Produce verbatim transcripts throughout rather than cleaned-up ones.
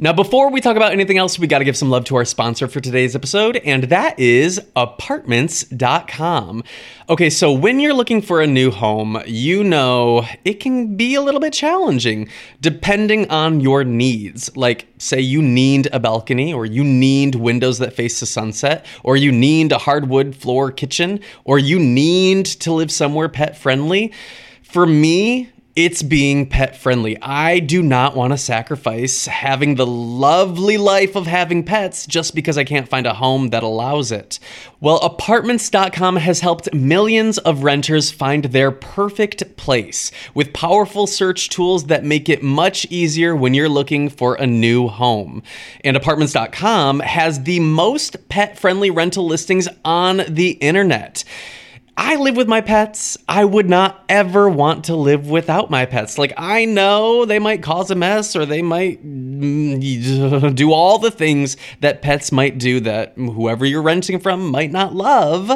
Now, before we talk about anything else, we got to give some love to our sponsor for today's episode, and that is apartments dot com. Okay, so when you're looking for a new home, you know it can be a little bit challenging depending on your needs. Like, say you need a balcony, or you need windows that face the sunset, or you need a hardwood floor kitchen, or you need to live somewhere pet-friendly. For me, it's being pet friendly. I do not want to sacrifice having the lovely life of having pets just because I can't find a home that allows it. Well, apartments dot com has helped millions of renters find their perfect place with powerful search tools that make it much easier when you're looking for a new home. And apartments dot com has the most pet-friendly rental listings on the internet. I live with my pets. I would not ever want to live without my pets. Like, I know they might cause a mess, or they might do all the things that pets might do that whoever you're renting from might not love.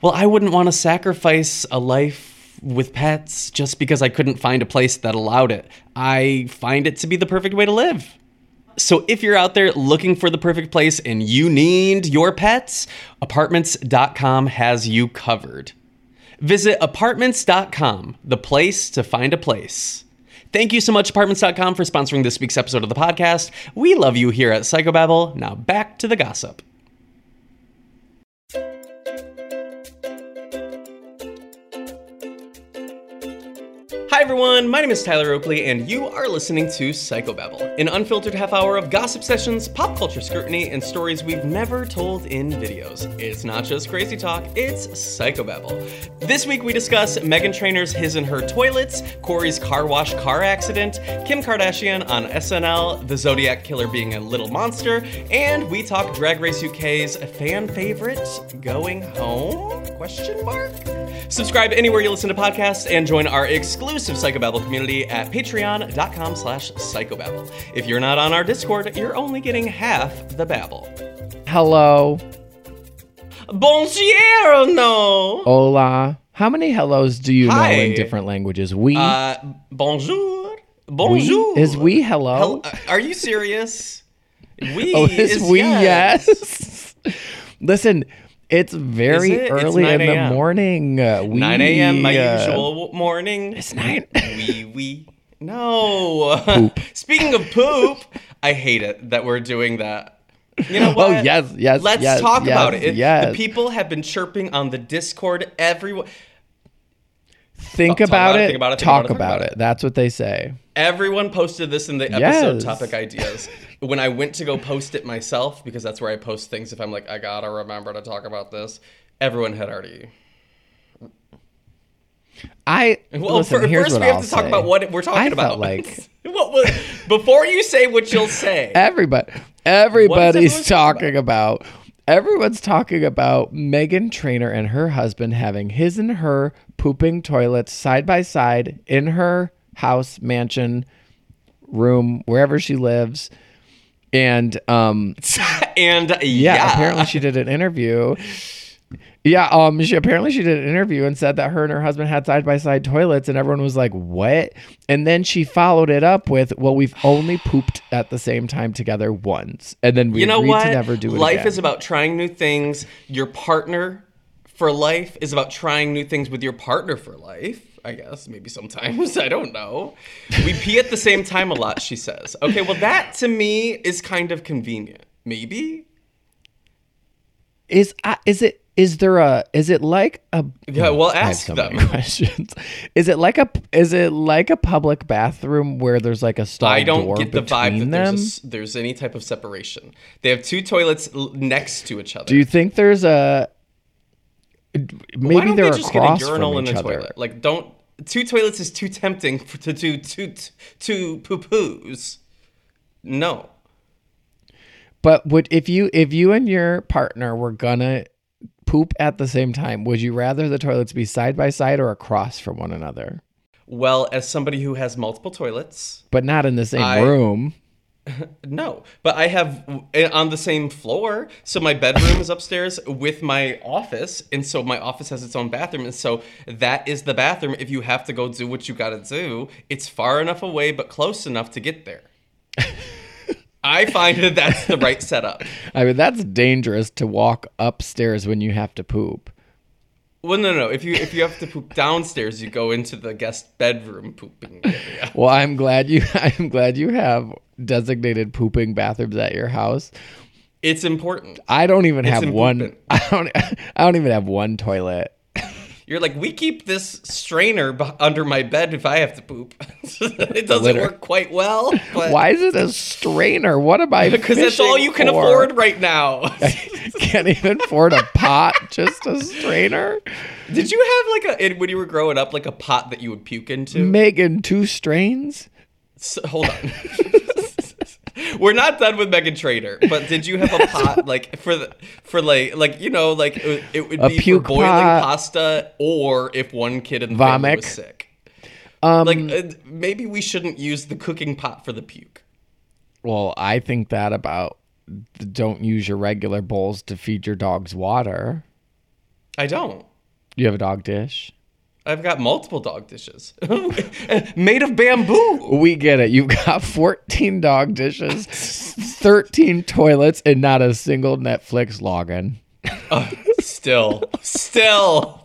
Well, I wouldn't want to sacrifice a life with pets just because I couldn't find a place that allowed it. I find it to be the perfect way to live. So if you're out there looking for the perfect place and you need your pets, apartments dot com has you covered. Visit apartments dot com, the place to find a place. Thank you so much, apartments dot com, for sponsoring this week's episode of the podcast. We love you here at Psychobabble. Now back to the gossip. Hi everyone, my name is Tyler Oakley, and you are listening to Psychobabble, an unfiltered half hour of gossip sessions, pop culture scrutiny, and stories we've never told in videos. It's not just crazy talk, it's Psychobabble. This week we discuss Meghan Trainor's his and her toilets, Corey's car wash car accident, Kim Kardashian on S N L, the Zodiac Killer being a little monster, and we talk Drag Race U K's fan favorite, Going Home? Question mark? Subscribe anywhere you listen to podcasts and join our exclusive Psychobabble community at patreon dot com slash psychobabble. If you're not on our Discord, you're only getting half the babble. Hello. Bonjour, no. Hola. How many hellos do you Hi. know in different languages? We. Uh, bonjour. Bonjour. We? Is we hello? Hel- are you serious? We oh, is, is we yes. yes. Listen. It's very it? early it's in the morning. Uh, we, nine a.m. my uh, usual morning. It's nine. Wee wee. No. Speaking of poop, I hate it that we're doing that. You know what? Oh, yes, yes, Let's yes, talk yes, about it. Yes. The people have been chirping on the Discord. Everyone. Think, oh, about, it, think about it. Think talk about it. Talk about it. it. That's what they say. Everyone posted this in the episode yes. topic ideas. When I went to go post it myself, because that's where I post things if I'm like, I gotta remember to talk about this, everyone had already. I well, listen, for, here's first what we have I'll to talk say. About what we're talking I about. Felt like what was, before you say what you'll say. Everybody, everybody's talking about? about. Everyone's talking about Meghan Trainor and her husband having his and her pooping toilets side by side in her house, mansion, room, wherever she lives. And um and yeah, yeah apparently she did an interview. Yeah, um she apparently she did an interview and said that her and her husband had side-by-side toilets, and everyone was like, "What?" And then she followed it up with, "Well, we've only pooped at the same time together once." And then we you know agreed what? to never do it Life again. Is about trying new things. Your partner for life is about trying new things with your partner for life. I guess, maybe sometimes, I don't know. We pee at the same time a lot, she says. Okay, well, that to me is kind of convenient. Maybe? Is uh, is it, is there a, is it like a... Yeah, well, I ask so them. Questions. Is it like a, is it like a public bathroom where there's like a stall door between them? I don't get the vibe that there's, a, there's any type of separation. They have two toilets next to each other. Do you think there's a... Maybe they're across from each other. Why don't they just get a urinal and a toilet? Like, don't two toilets is too tempting for, to do two two poo poos. No. But would if you if you and your partner were gonna poop at the same time, would you rather the toilets be side by side or across from one another? Well, as somebody who has multiple toilets, but not in the same I, room. No, but I have on the same floor. So my bedroom is upstairs with my office. And so my office has its own bathroom. And so that is the bathroom. If you have to go do what you got to do, it's far enough away, but close enough to get there. I find that that's the right setup. I mean, that's dangerous to walk upstairs when you have to poop. Well, no, no. If you if you have to poop downstairs, you go into the guest bedroom pooping area. Well, I'm glad you I'm glad you have designated pooping bathrooms at your house. It's important. I don't even it's have important. one. I don't. I don't even have one toilet. You're like, we keep this strainer under my bed if I have to poop. It doesn't Litter. work quite well. But... Why is it a strainer? What am I? Because that's all you can for? afford right now. I can't even afford a pot, just a strainer. Did you have like a when you were growing up, like a pot that you would puke into? Meghan two strains. So, hold on. We're not done with Meghan Trainor, but did you have a pot like for the, for like like you know like it, it would a be for boiling pot. pasta or if one kid in the Vomec. family was sick? Um, like uh, maybe we shouldn't use the cooking pot for the puke. Well, I think that about don't use your regular bowls to feed your dogs water. I don't. You have a dog dish? I've got multiple dog dishes made of bamboo. We get it. You've got fourteen dog dishes, thirteen toilets, and not a single Netflix login. Uh, still, still.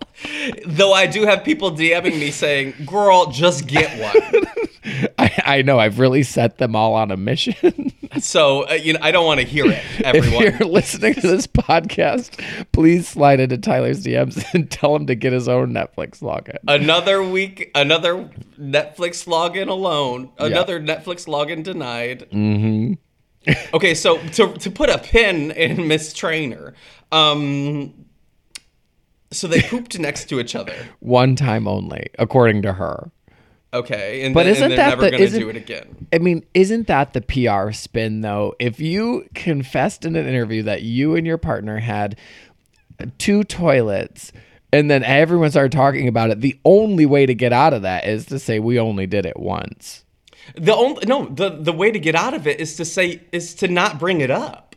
Though I do have people DMing me saying, girl, just get one. I, I know. I've really set them all on a mission. So, uh, you know, I don't want to hear it, everyone. If you're listening to this podcast, please slide into Tyler's D Ms and tell him to get his own Netflix login. Another week, another Netflix login alone. Another yeah. Netflix login denied. Mm-hmm. Okay, so to to put a pin in Miss Trainor, um, so they pooped next to each other. One time only, according to her. Okay, and, but then, isn't and they're that never going to do it again. I mean, isn't that the P R spin, though? If you confessed in an interview that you and your partner had two toilets and then everyone started talking about it, the only way to get out of that is to say we only did it once. The only No, the, the way to get out of it is to say is to not bring it up.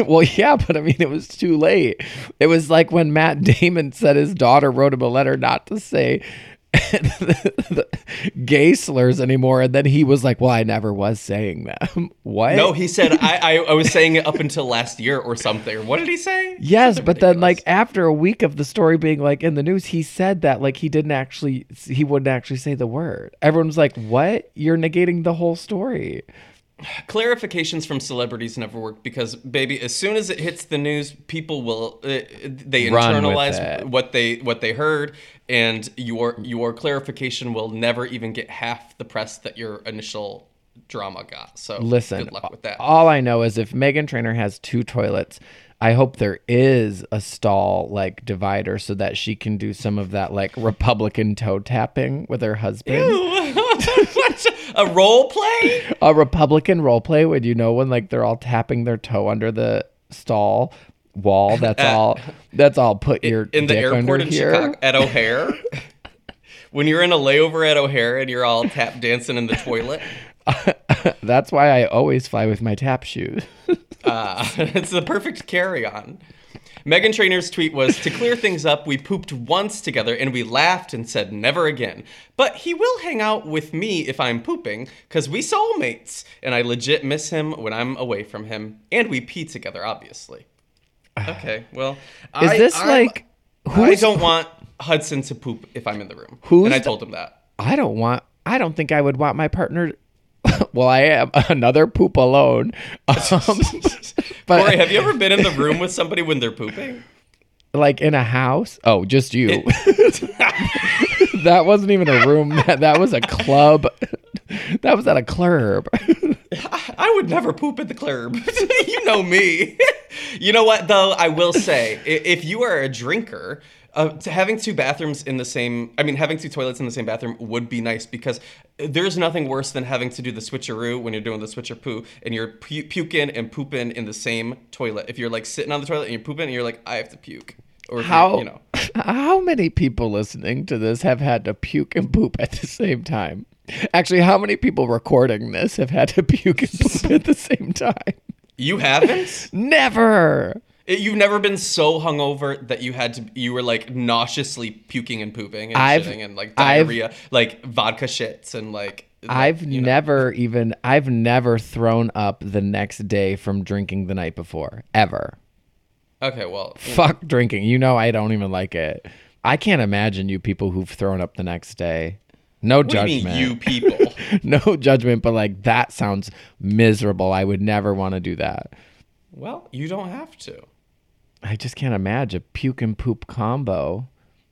Well, yeah, but I mean, it was too late. It was like when Matt Damon said his daughter wrote him a letter not to say... the, the gay slurs anymore, and then he was like, well, I never was saying them. What? No, he said I, I, I was saying it up until last year or something. What did he say? Yes, but then like after a week of the story being like in the news, he said that like he didn't actually he wouldn't actually say the word. Everyone was like, what? You're negating the whole story. Clarifications from celebrities never work because, baby, as soon as it hits the news, people will uh, they Run internalize what they what they heard, and your your clarification will never even get half the press that your initial drama got. So listen, good luck with that. All I know is if Meghan Trainor has two toilets, I hope there is a stall like divider so that she can do some of that like Republican toe tapping with her husband. Ew. A role play? A Republican role play when you know when like they're all tapping their toe under the stall wall. That's uh, all that's all put in, your in dick the airport in here. Chicago at O'Hare. When you're in a layover at O'Hare and you're all tap dancing in the toilet. Uh, that's why I always fly with my tap shoes. uh, it's the perfect carry-on. Meghan Trainor's tweet was, to clear things up, we pooped once together and we laughed and said never again. But he will hang out with me if I'm pooping, because we soulmates. And I legit miss him when I'm away from him. And we pee together, obviously. Okay, well. Is I, this I'm, like... I don't want Hudson to poop if I'm in the room. And I told him that. I don't want... I don't think I would want my partner... Well, I am another poop alone. Um, but Corey, have you ever been in the room with somebody when they're pooping? Like in a house? Oh, just you. It- that wasn't even a room. That, that was a club. That was at a club. I, I would never poop at the club. You know me. You know what, though? I will say, if you are a drinker... Uh, to having two bathrooms in the same, I mean, having two toilets in the same bathroom would be nice because there's nothing worse than having to do the switcheroo when you're doing the switcherpoo and you're pu- puking and pooping in the same toilet. If you're like sitting on the toilet and you're pooping and you're like, I have to puke. Or how, you know. How many people listening to this have had to puke and poop at the same time? Actually, how many people recording this have had to puke and poop at the same time? You haven't? Never. It, you've never been so hungover that you had to, you were like nauseously puking and pooping and I've, shitting and like diarrhea, I've, like vodka shits and like I've you know. never even I've never thrown up the next day from drinking the night before, ever. Okay, well, fuck drinking. You know, I don't even like it. I can't imagine you people who've thrown up the next day. No what judgment. Do you, mean you people. No judgment, but like that sounds miserable. I would never want to do that. Well, you don't have to. I just can't imagine a puke and poop combo.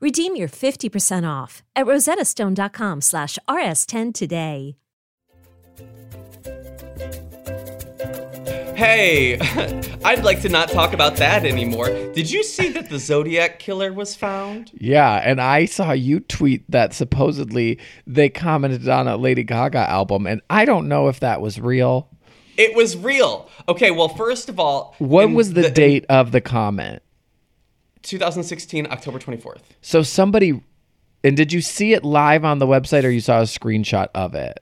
Redeem your fifty percent off at rosettastone dot com slash R S ten today. Hey, I'd like to not talk about that anymore. Did you see that the Zodiac Killer was found? Yeah, and I saw you tweet that supposedly they commented on a Lady Gaga album, and I don't know if that was real. It was real. Okay, well, first of all... What was the, the date in- of the comment? two thousand sixteen, October twenty-fourth. So somebody, and did you see it live on the website, or you saw a screenshot of it?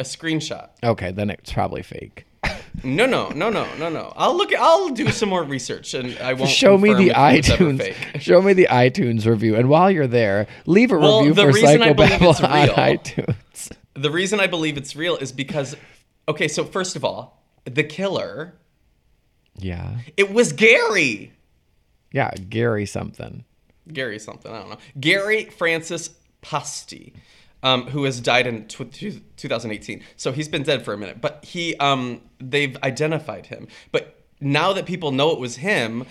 A screenshot. Okay, then it's probably fake. No, no, no, no, no, no. I'll look. I'll do some more research, and I won't. Show me the iTunes. Show me the iTunes review, and while you're there, leave a well, review for Psychobabble on iTunes. The reason I believe it's real is because, okay, so first of all, the killer. Yeah. It was Gary. Yeah, Gary something. Gary something, I don't know. Gary Francis Poste, um, who has died in tw- twenty eighteen. So he's been dead for a minute, but he, um, they've identified him. But now that people know it was him,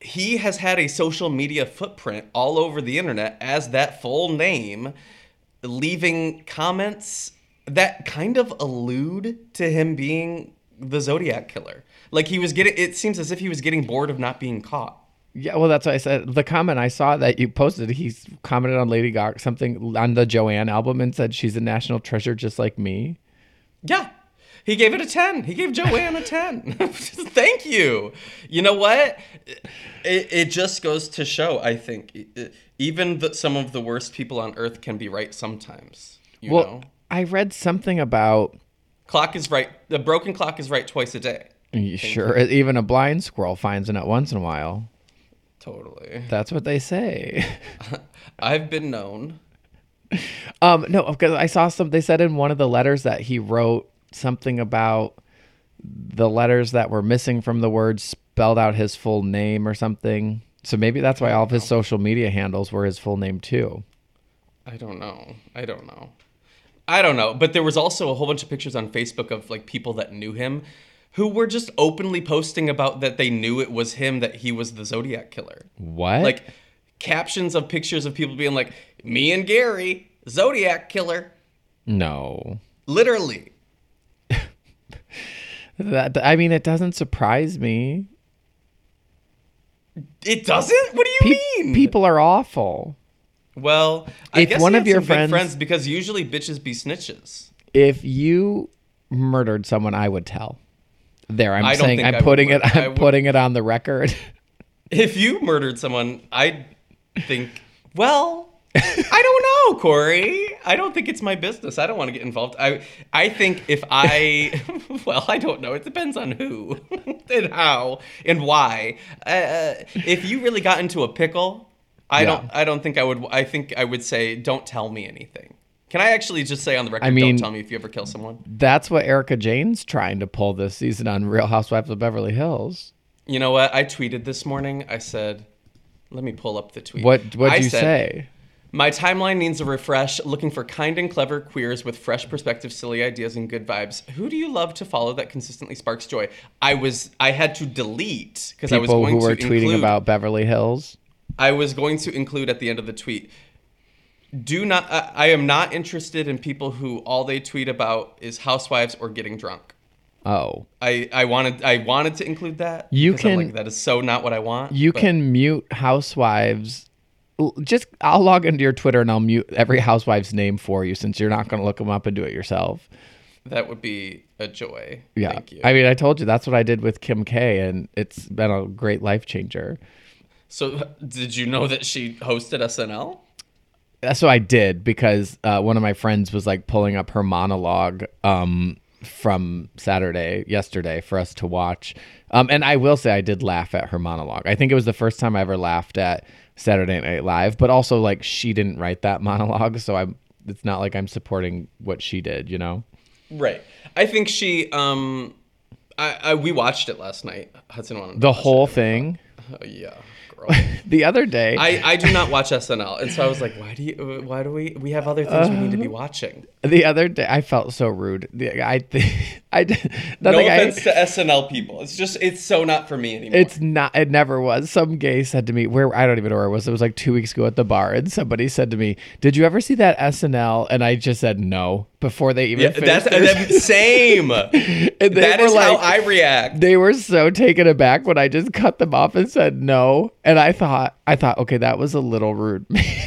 he has had a social media footprint all over the internet as that full name, leaving comments that kind of allude to him being the Zodiac Killer. Like he was getting, it seems as if he was getting bored of not being caught. Yeah, well, that's what I said. The comment I saw that you posted, he commented on Lady Gaga, something on the Joanne album, and said she's a national treasure just like me. Yeah. He gave it a ten. He gave Joanne a ten. Thank you. You know what? It, it just goes to show, I think, it, it, even the, some of the worst people on earth can be right sometimes. You well, know? I read something about... Clock is right. The broken clock is right twice a day. You sure. You. Even a blind squirrel finds a nut once in a while. Totally. That's what they say. I've been known. Um, no, because I saw some... They said in one of the letters that he wrote something about the letters that were missing from the words spelled out his full name or something. So maybe that's why all of his social media handles were his full name too. I don't know. I don't know. I don't know. But there was also a whole bunch of pictures on Facebook of like people that knew him who were just openly posting about that they knew it was him, that he was the Zodiac Killer. What? Like captions of pictures of people being like, me and Gary, Zodiac Killer. No. Literally. That, I mean, it doesn't surprise me. It doesn't? What do you Pe- mean? People are awful. Well, I if guess one of your friends, friends, because usually bitches be snitches. If you murdered someone, I would tell. There, I'm I saying, I'm I putting would, it, I'm putting it on the record. If you murdered someone, I think, well, I don't know, Corey. I don't think it's my business. I don't want to get involved. I I think if I... Well, I don't know. It depends on who and how and why. Uh, if you really got into a pickle, I yeah. don't I don't think I would... I think I would say, don't tell me anything. Can I actually just say on the record, I mean, don't tell me if you ever kill someone? That's what Erica Jane's trying to pull this season on Real Housewives of Beverly Hills. You know what? I tweeted this morning. I said... Let me pull up the tweet. What What did you said, say? My timeline needs a refresh, looking for kind and clever queers with fresh perspective, silly ideas, and good vibes. Who do you love to follow that consistently sparks joy? I was, I had to delete because I was going to include... People who were tweeting about Beverly Hills? I was going to include at the end of the tweet, do not, I, I am not interested in people who all they tweet about is housewives or getting drunk. Oh. I, I wanted I wanted to include that. You can... I'm like, that is so not what I want. You but. can mute housewives... Just, I'll log into your Twitter and I'll mute every housewife's name for you since you're not going to look them up and do it yourself. That would be a joy. Yeah. Thank you. I mean, I told you that's what I did with Kim K, and it's been a great life changer. So did you know that she hosted S N L? That's what I did because uh, one of my friends was like pulling up her monologue um, from Saturday, yesterday, for us to watch. Um, and I will say I did laugh at her monologue. I think it was the first time I ever laughed at Saturday Night Live, but also like she didn't write that monologue, so I'm it's not like I'm supporting what she did, you know? Right. I think she um I, I we watched it last night. Hudson wanted the whole thing. Oh yeah. Girl. The other day I, I do not watch S N L, and so I was like, why do you why do we we have other things uh, we need to be watching? The other day I felt so rude. The, I I no offense I, to S N L people. It's just it's so not for me anymore. It's not. It never was. Some gay said to me, where I don't even know where it was. It was like two weeks ago at the bar, and somebody said to me, "Did you ever see that S N L?" And I just said no before they even yeah, finished. That's that, same. And that is like, how I react. They were so taken aback when I just cut them off and said no. And I thought, I thought, okay, that was a little rude,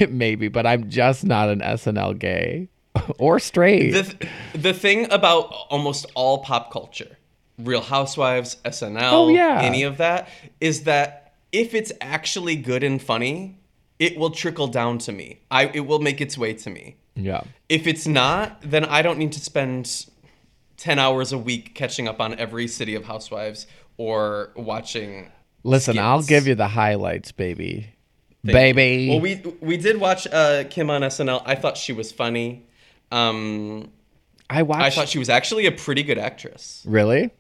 maybe, but I'm just not an S N L gay. Or straight. The, th- the thing about almost all pop culture, Real Housewives, S N L, oh, yeah. any of that, is that if it's actually good and funny, it will trickle down to me. I It will make its way to me. Yeah. If it's not, then I don't need to spend ten hours a week catching up on every city of Housewives or watching... Listen, skits. I'll give you the highlights, baby. Thank baby. You. Well, we we did watch uh, Kim on S N L. I thought she was funny. Um, I watched. I thought she was actually a pretty good actress. Really?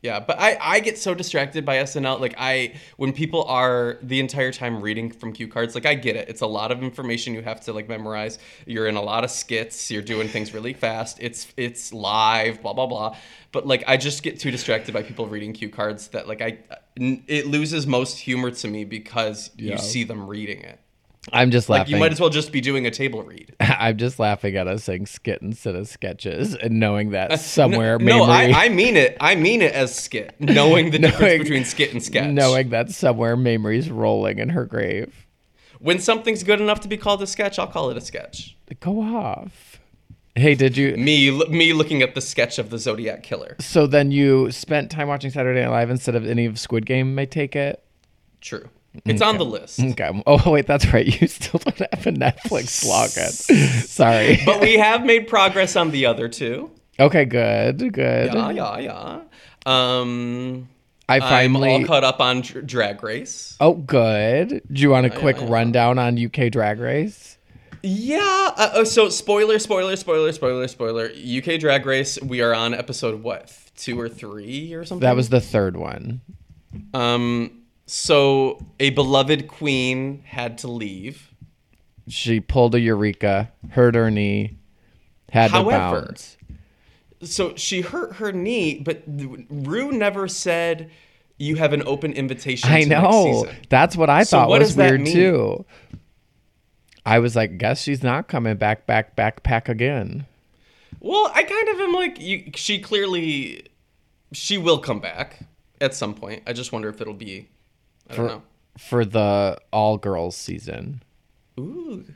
Yeah, but I, I get so distracted by S N L. Like, I, when people are the entire time reading from cue cards, like, I get it. It's a lot of information you have to, like, memorize. You're in a lot of skits. You're doing things really fast. It's it's live, blah, blah, blah. But, like, I just get too distracted by people reading cue cards that, like, I it loses most humor to me because yeah. you see them reading it. I'm just laughing. Like, you might as well just be doing a table read. I'm just laughing at us saying skit instead of sketches and knowing that somewhere. Uh, no, no I, I mean it. I mean it as skit. Knowing the knowing, difference between skit and sketch. Knowing that somewhere Mamrie's rolling in her grave. When something's good enough to be called a sketch, I'll call it a sketch. Go off. Hey, did you... Me me looking at the sketch of the Zodiac Killer. So then you spent time watching Saturday Night Live instead of any of Squid Game, I take it? True. It's okay. On the list. Okay. Oh, wait, that's right. You still don't have a Netflix login. Sorry. But we have made progress on the other two. Okay, good, good. Yeah, yeah, yeah. Um, I finally... I'm all caught up on dr- Drag Race. Oh, good. Do you want a yeah, quick yeah, yeah. rundown on U K Drag Race? Yeah. Uh, so, spoiler, spoiler, spoiler, spoiler, spoiler. U K Drag Race, we are on episode, what, two or three or something? That was the third one. Um... So a beloved queen had to leave. She pulled a Eureka, hurt her knee, had to bounce. So she hurt her knee, but Rue never said you have an open invitation. I to know. Next season. That's what I thought so what was weird too. I was like, guess she's not coming back, back, back, back again. Well, I kind of am like, you, she clearly, she will come back at some point. I just wonder if it'll be. I don't for, know. For the all girls season. Ooh.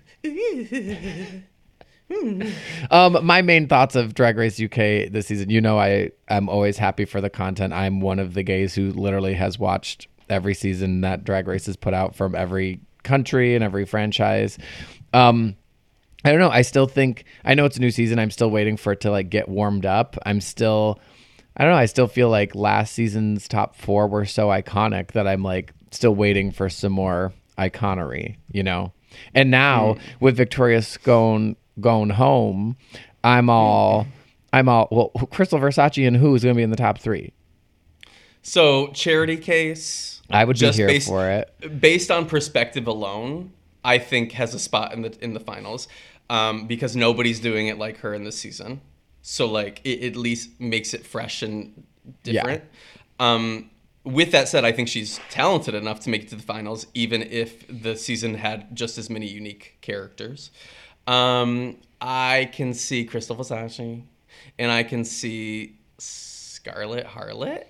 um, my main thoughts of Drag Race U K this season, you know, I am always happy for the content. I'm one of the gays who literally has watched every season that Drag Race has put out from every country and every franchise. Um, I don't know. I still think, I know it's a new season. I'm still waiting for it to like get warmed up. I'm still, I don't know. I still feel like last season's top four were so iconic that I'm like, still waiting for some more iconery, you know? And now mm. with Victoria's gone, gone home, I'm all, I'm all, well, Crystal Versace and who is going to be in the top three? So Charity Case. I would just be here based, for it. Based on perspective alone, I think has a spot in the, in the finals um, because nobody's doing it like her in this season. So like it at least makes it fresh and different. Yeah. Um, With that said, I think she's talented enough to make it to the finals, even if the season had just as many unique characters. Um, I can see Crystal Versace, and I can see Scarlet Harlot.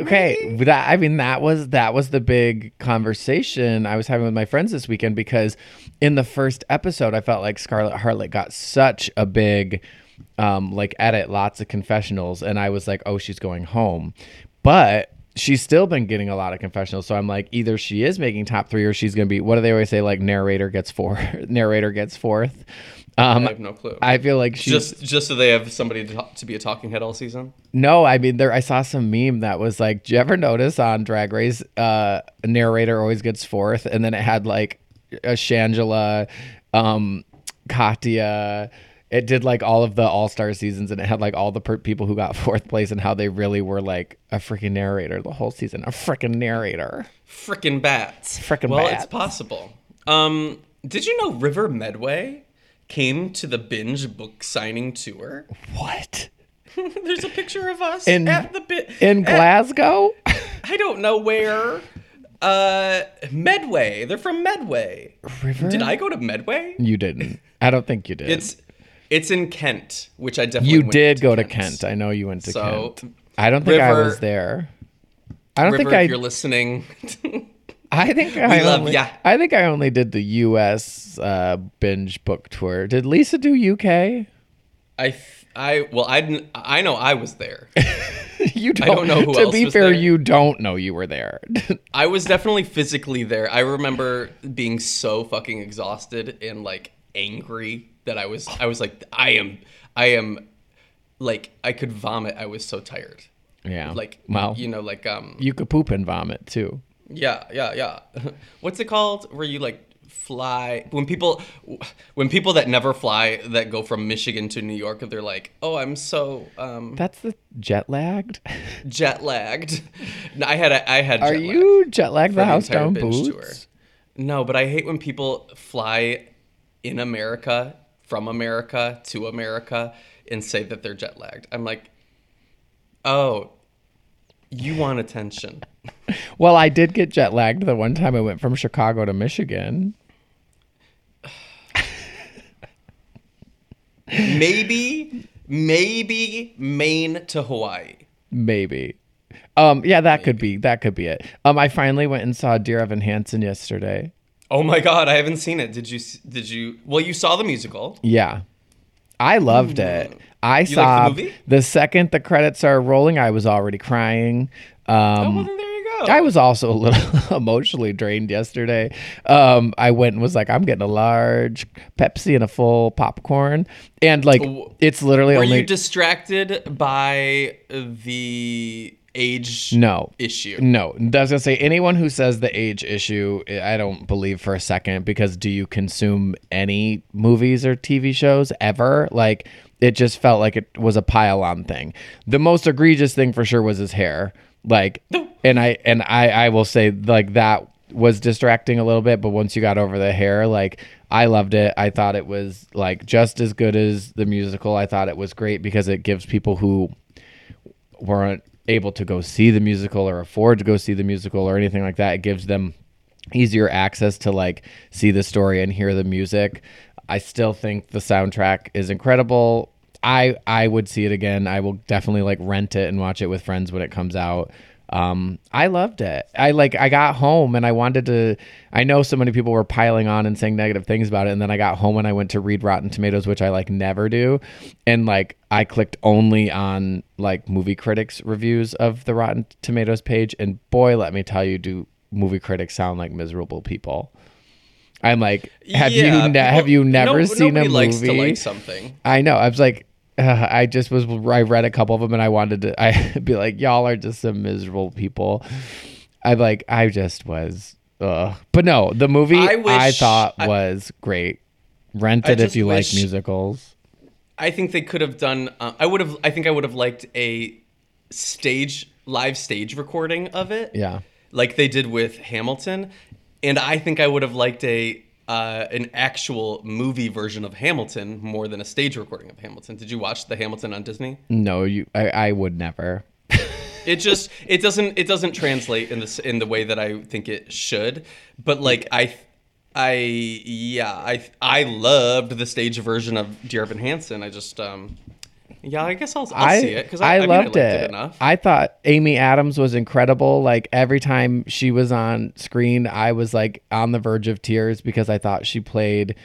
Okay, maybe? that I mean that was that was the big conversation I was having with my friends this weekend because in the first episode, I felt like Scarlet Harlot got such a big um, like edit, lots of confessionals, and I was like, oh, she's going home, but she's still been getting a lot of confessionals. So I'm like, either she is making top three or she's going to be, what do they always say? Like narrator gets four, narrator gets fourth. Um, I have no clue. I feel like she's just, just so they have somebody to, talk, to be a talking head all season. No, I mean there, I saw some meme that was like, do you ever notice on Drag Race, uh, a narrator always gets fourth. And then it had like a Shangela, um, Katya, it did like all of the all-star seasons and it had like all the per- people who got fourth place and how they really were like a freaking narrator the whole season. A freaking narrator. Freaking bats. Freaking well, bats. Well, it's possible. Um, did you know River Medway came to the binge book signing tour? What? There's a picture of us in, at the bi- in at, Glasgow? I don't know where. Uh, Medway. They're from Medway. River? Did I go to Medway? You didn't. I don't think you did. It's It's in Kent, which I definitely you went did to go Kent. to Kent. I know you went to so, Kent. I don't think River, I was there. I don't River, think I. If you're listening. I think I love, only. Yeah. I think I only did the U S uh, binge book tour. Did Lisa do U K? I I well I I know I was there. You don't, I don't know who else was there. To be fair, you don't know you were there. I was definitely physically there. I remember being so fucking exhausted and like angry. That I was, I was like, I am, I am, like, I could vomit. I was so tired. Yeah. Like, well, you know, like, um, you could poop and vomit too. Yeah, yeah, yeah. What's it called? Where you like fly, when people, when people that never fly, that go from Michigan to New York, they're like, oh, I'm so. Um, That's the jet lagged. Jet lagged. No, I had, I had. Are jet you jet lagged the house down boots? Tour. No, but I hate when people fly in America, from America to America, and say that they're jet lagged. I'm like, oh, you want attention. Well, I did get jet lagged the one time I went from Chicago to Michigan. maybe, maybe Maine to Hawaii. Maybe. Um, yeah, that maybe. could be, that could be it. Um, I finally went and saw Dear Evan Hansen yesterday. Oh my God, I haven't seen it. Did you, did you, well, you saw the musical. Yeah. I loved it. I saw the, the second the credits are rolling, I was already crying. Um, oh, well, then there you go. I was also a little emotionally drained yesterday. Um, I went and was like, I'm getting a large Pepsi and a full popcorn. And like, it's literally Were only... Were you distracted by the... age no issue no I was gonna say, anyone who says the age issue, I don't believe for a second, because do you consume any movies or T V shows ever? Like, it just felt like it was a pile on thing. The most egregious thing for sure was his hair, like, and I and I I will say, like, that was distracting a little bit, but once you got over the hair, like, I loved it. I thought it was like just as good as the musical. I thought it was great because it gives people who weren't able to go see the musical or afford to go see the musical or anything like that, it gives them easier access to like see the story and hear the music. I still think the soundtrack is incredible. I I would see it again. I will definitely like rent it and watch it with friends when it comes out. Um, I loved it. I like I got home and I wanted to, I know so many people were piling on and saying negative things about it, and then I got home and I went to read Rotten Tomatoes, which I like never do, and like I clicked only on like movie critics reviews of the Rotten Tomatoes page, and boy, let me tell you, do movie critics sound like miserable people. I'm like, have yeah, you ne- people, have you never no, seen a movie? Nobody likes to like something. I know. I was like, Uh, I just was, I read a couple of them and I wanted to, I'd be like, y'all are just some miserable people. I like, I just was, ugh. But no, the movie I, wish, I thought I, was great. Rent it if you wish, like musicals. I think they could have done, uh, I would have, I think I would have liked a stage, live stage recording of it. Yeah. Like they did with Hamilton. And I think I would have liked a, Uh, an actual movie version of Hamilton more than a stage recording of Hamilton. Did you watch the Hamilton on Disney? No, you. I, I would never. It just it doesn't it doesn't translate in the in the way that I think it should. But like I, I yeah I I loved the stage version of Dear Evan Hansen. I just um, yeah I guess I'll, I'll I, see it because I, I, I loved mean, I it. it enough. I thought Amy Adams was incredible. Like every time she was on screen, I was like on the verge of tears because I thought she played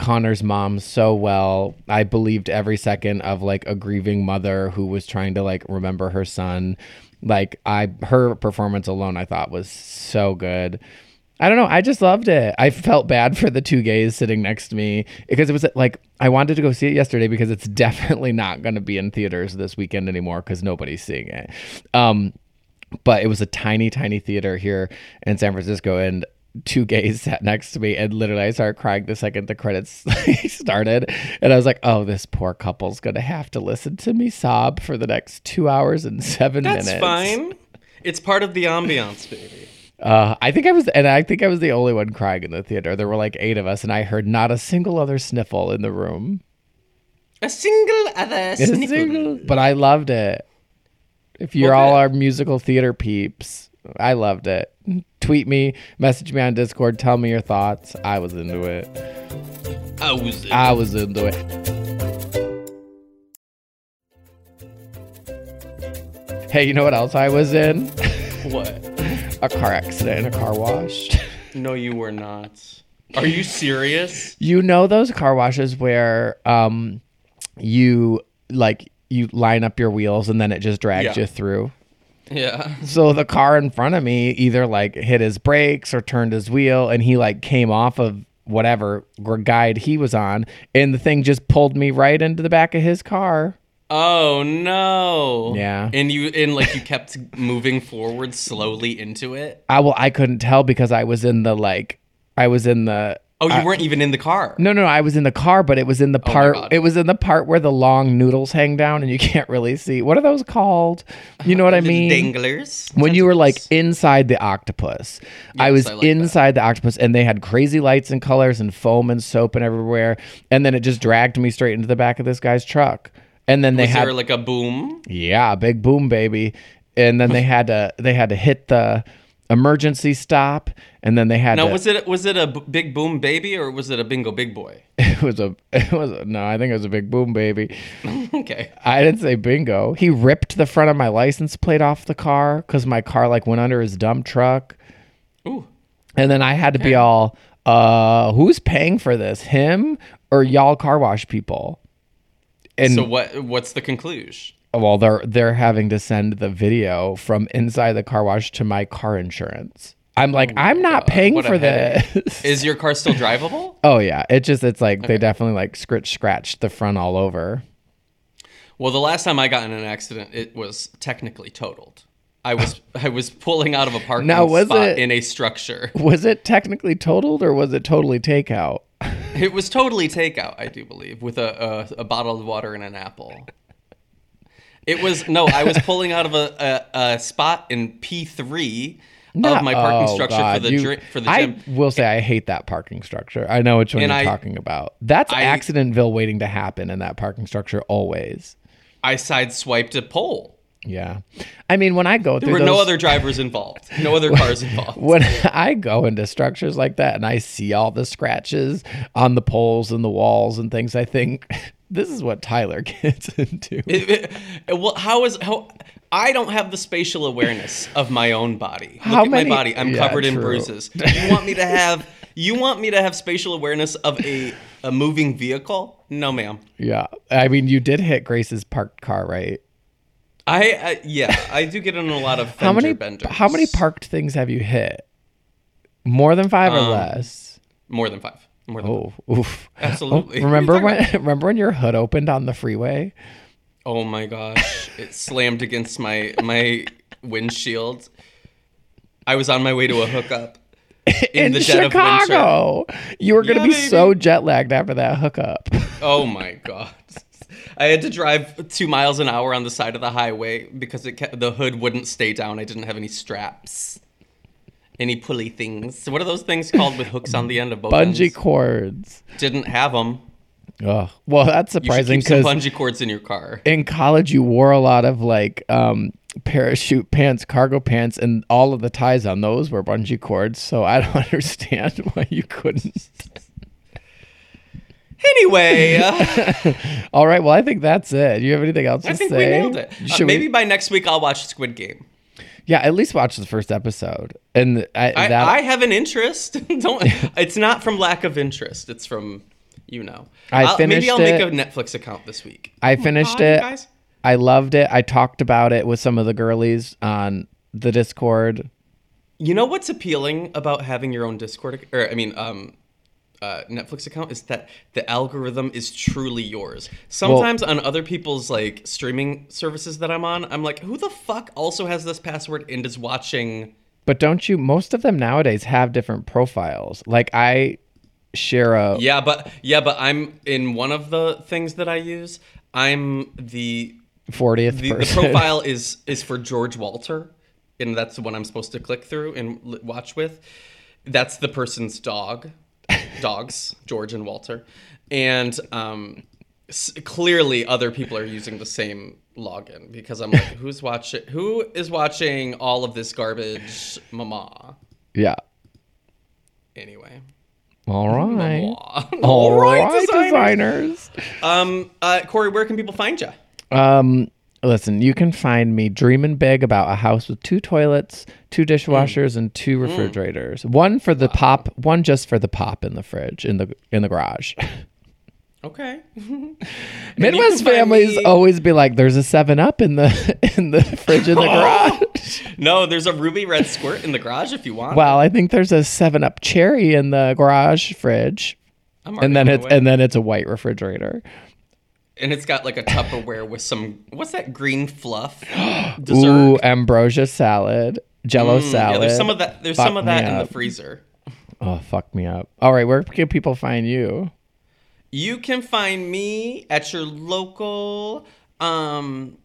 Connor's mom so well. I believed every second of like a grieving mother who was trying to like remember her son. Like I, her performance alone, I thought was so good. I don't know. I just loved it. I felt bad for the two gays sitting next to me because it was like, I wanted to go see it yesterday because it's definitely not going to be in theaters this weekend anymore because nobody's seeing it. Um, but it was a tiny, tiny theater here in San Francisco, and two gays sat next to me, and literally I started crying the second the credits started, and I was like, oh, this poor couple's going to have to listen to me sob for the next two hours and seven That's minutes. That's fine. It's part of the ambiance, baby. Uh, I think I was, and I think I was the only one crying in the theater. There were like eight of us, and I heard not a single other sniffle in the room. A single other sniffle. Single, but I loved it. If you're okay. all our musical theater peeps, I loved it. Tweet me, message me on Discord, tell me your thoughts. I was into it. I was into I was into it. it. Hey, you know what else I was in? What? A car accident in a car wash. No, you were not. Are you serious? You know those car washes where um, you like you line up your wheels and then it just drags yeah. you through? Yeah. So the car in front of me either like hit his brakes or turned his wheel, and he like came off of whatever guide he was on, and the thing just pulled me right into the back of his car. Oh no! Yeah, and you and like you kept moving forward slowly into it. I well, I couldn't tell because I was in the like, I was in the Oh, you uh, weren't even in the car. No, no, no, I was in the car, but it was in the part. Oh it was in the part where the long noodles hang down and you can't really see. What are those called? You know what I mean? Danglers. When you were like inside the octopus, yes, I was I like inside that. the octopus, and they had crazy lights and colors and foam and soap and everywhere. And then it just dragged me straight into the back of this guy's truck. And then they was had there like a boom. Yeah, big boom, baby. And then they had to they had to hit the emergency stop, and then they had now to, was it was it a b- big boom baby or was it a bingo big boy? It was a it was a, no, I think it was a big boom baby. Okay, I didn't say bingo. He ripped the front of my license plate off the car because my car like went under his dump truck. Ooh, and then I had to be all, uh, who's paying for this? Him or y'all car wash people? And so what? What's the conclusion? Well, they're they're having to send the video from inside the car wash to my car insurance. I'm like, oh, I'm not God. paying what for this. Is your car still drivable? Oh, yeah. It just it's like okay. They definitely like scratch scratched the front all over. Well, the last time I got in an accident, it was technically totaled. I was I was pulling out of a parking now, was spot it, in a structure. Was it technically totaled or was it totally takeout? It was totally takeout, I do believe, with a, a, a bottle of water and an apple. It was, no, I was pulling out of a, a, a spot in P three no, of my parking oh structure God, for the you, dri- for the gym. I will say I hate that parking structure. I know which one and you're I, talking about. That's I, accidentville waiting to happen in that parking structure always. I sideswiped a pole. Yeah. I mean, when I go through There were those, no other drivers involved. No other cars involved. When I go into structures like that and I see all the scratches on the poles and the walls and things, I think... This is what Tyler gets into. It, it, well, how is how? I don't have the spatial awareness of my own body. Look how at many, my body; I'm yeah, covered true. in bruises. You want me to have? You want me to have spatial awareness of a a moving vehicle? No, ma'am. Yeah, I mean, you did hit Grace's parked car, right? I uh, yeah, I do get in a lot of fender how many benders. How many parked things have you hit? More than five um, or less? More than five. More than oh, that. Oof. Absolutely. Oh, remember when? About? Remember when your hood opened on the freeway? Oh my gosh! It slammed against my my windshield. I was on my way to a hookup in, in the Chicago. You were going to yeah, be baby. so jet lagged after that hookup. Oh my god! I had to drive two miles an hour on the side of the highway because it kept, the hood wouldn't stay down. I didn't have any straps. Any pulley things. What are those things called with hooks on the end of both Bungee ends? cords. Didn't have them. Oh, well, that's surprising because bungee cords in your car. In college, you wore a lot of like um, parachute pants, cargo pants, and all of the ties on those were bungee cords. So I don't understand why you couldn't. Anyway. Uh, all right. Well, I think that's it. Do you have anything else I to say? I think we nailed it. Uh, maybe we... by next week, I'll watch Squid Game. Yeah, at least watch the first episode. And I, I, that... I have an interest. Don't. It's not from lack of interest. It's from, you know. I I'll, finished maybe I'll it. make a Netflix account this week. I finished oh God, it. Guys. I loved it. I talked about it with some of the girlies on the Discord. You know what's appealing about having your own Discord, or I mean, um, uh, Netflix account, is that the algorithm is truly yours. Sometimes well, on other people's like streaming services that I'm on, I'm like, who the fuck also has this password and is watching? But don't you, most of them nowadays have different profiles. Like I share a... Yeah, but yeah, but I'm in one of the things that I use. I'm the... fortieth the, person. The profile is, is for George Walter. And that's the one I'm supposed to click through and watch with. That's the person's dog. Dogs, George and Walter. And um, s- clearly other people are using the same login because I'm like, who's watching? Who is watching all of this garbage, mama? Yeah. Anyway. All right. all, all right, right designers. designers. Um, uh, Corey, where can people find you? Um, listen, you can find me dreaming big about a house with two toilets, two dishwashers, mm. and two refrigerators. Mm. One for the wow. pop, one just for the pop in the fridge, in the in the garage. Okay. Midwest families me... always be like, there's a seven up in the in the fridge in the garage. No, there's a ruby red squirt in the garage if you want. Well, I think there's a seven up cherry in the garage fridge. I'm and then it's away. and then it's a white refrigerator. And it's got like a Tupperware with some, what's that green fluff dessert? Ooh, ambrosia salad, jello mm, salad. Yeah, there's some of that, there's some of that in the freezer. Oh, fuck me up. All right, where can people find you? You can find me at your local um,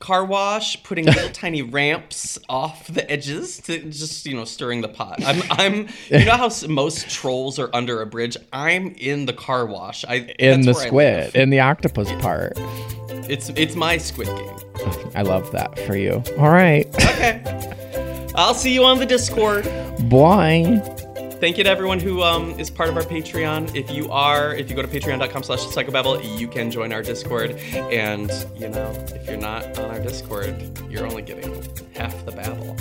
car wash, putting little tiny ramps off the edges to just, you know, stirring the pot. I'm, I'm, you know how most trolls are under a bridge? I'm in the car wash. I in the squid, in the octopus part. It's it's my Squid Game. I love that for you. All right. Okay. I'll see you on the Discord. Bye. Thank you to everyone who um, is part of our Patreon. If you are, if you go to patreon.com slash psychobabble, you can join our Discord. And, you know, if you're not on our Discord, you're only getting half the babble.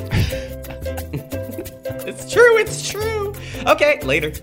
It's true. It's true. Okay, later.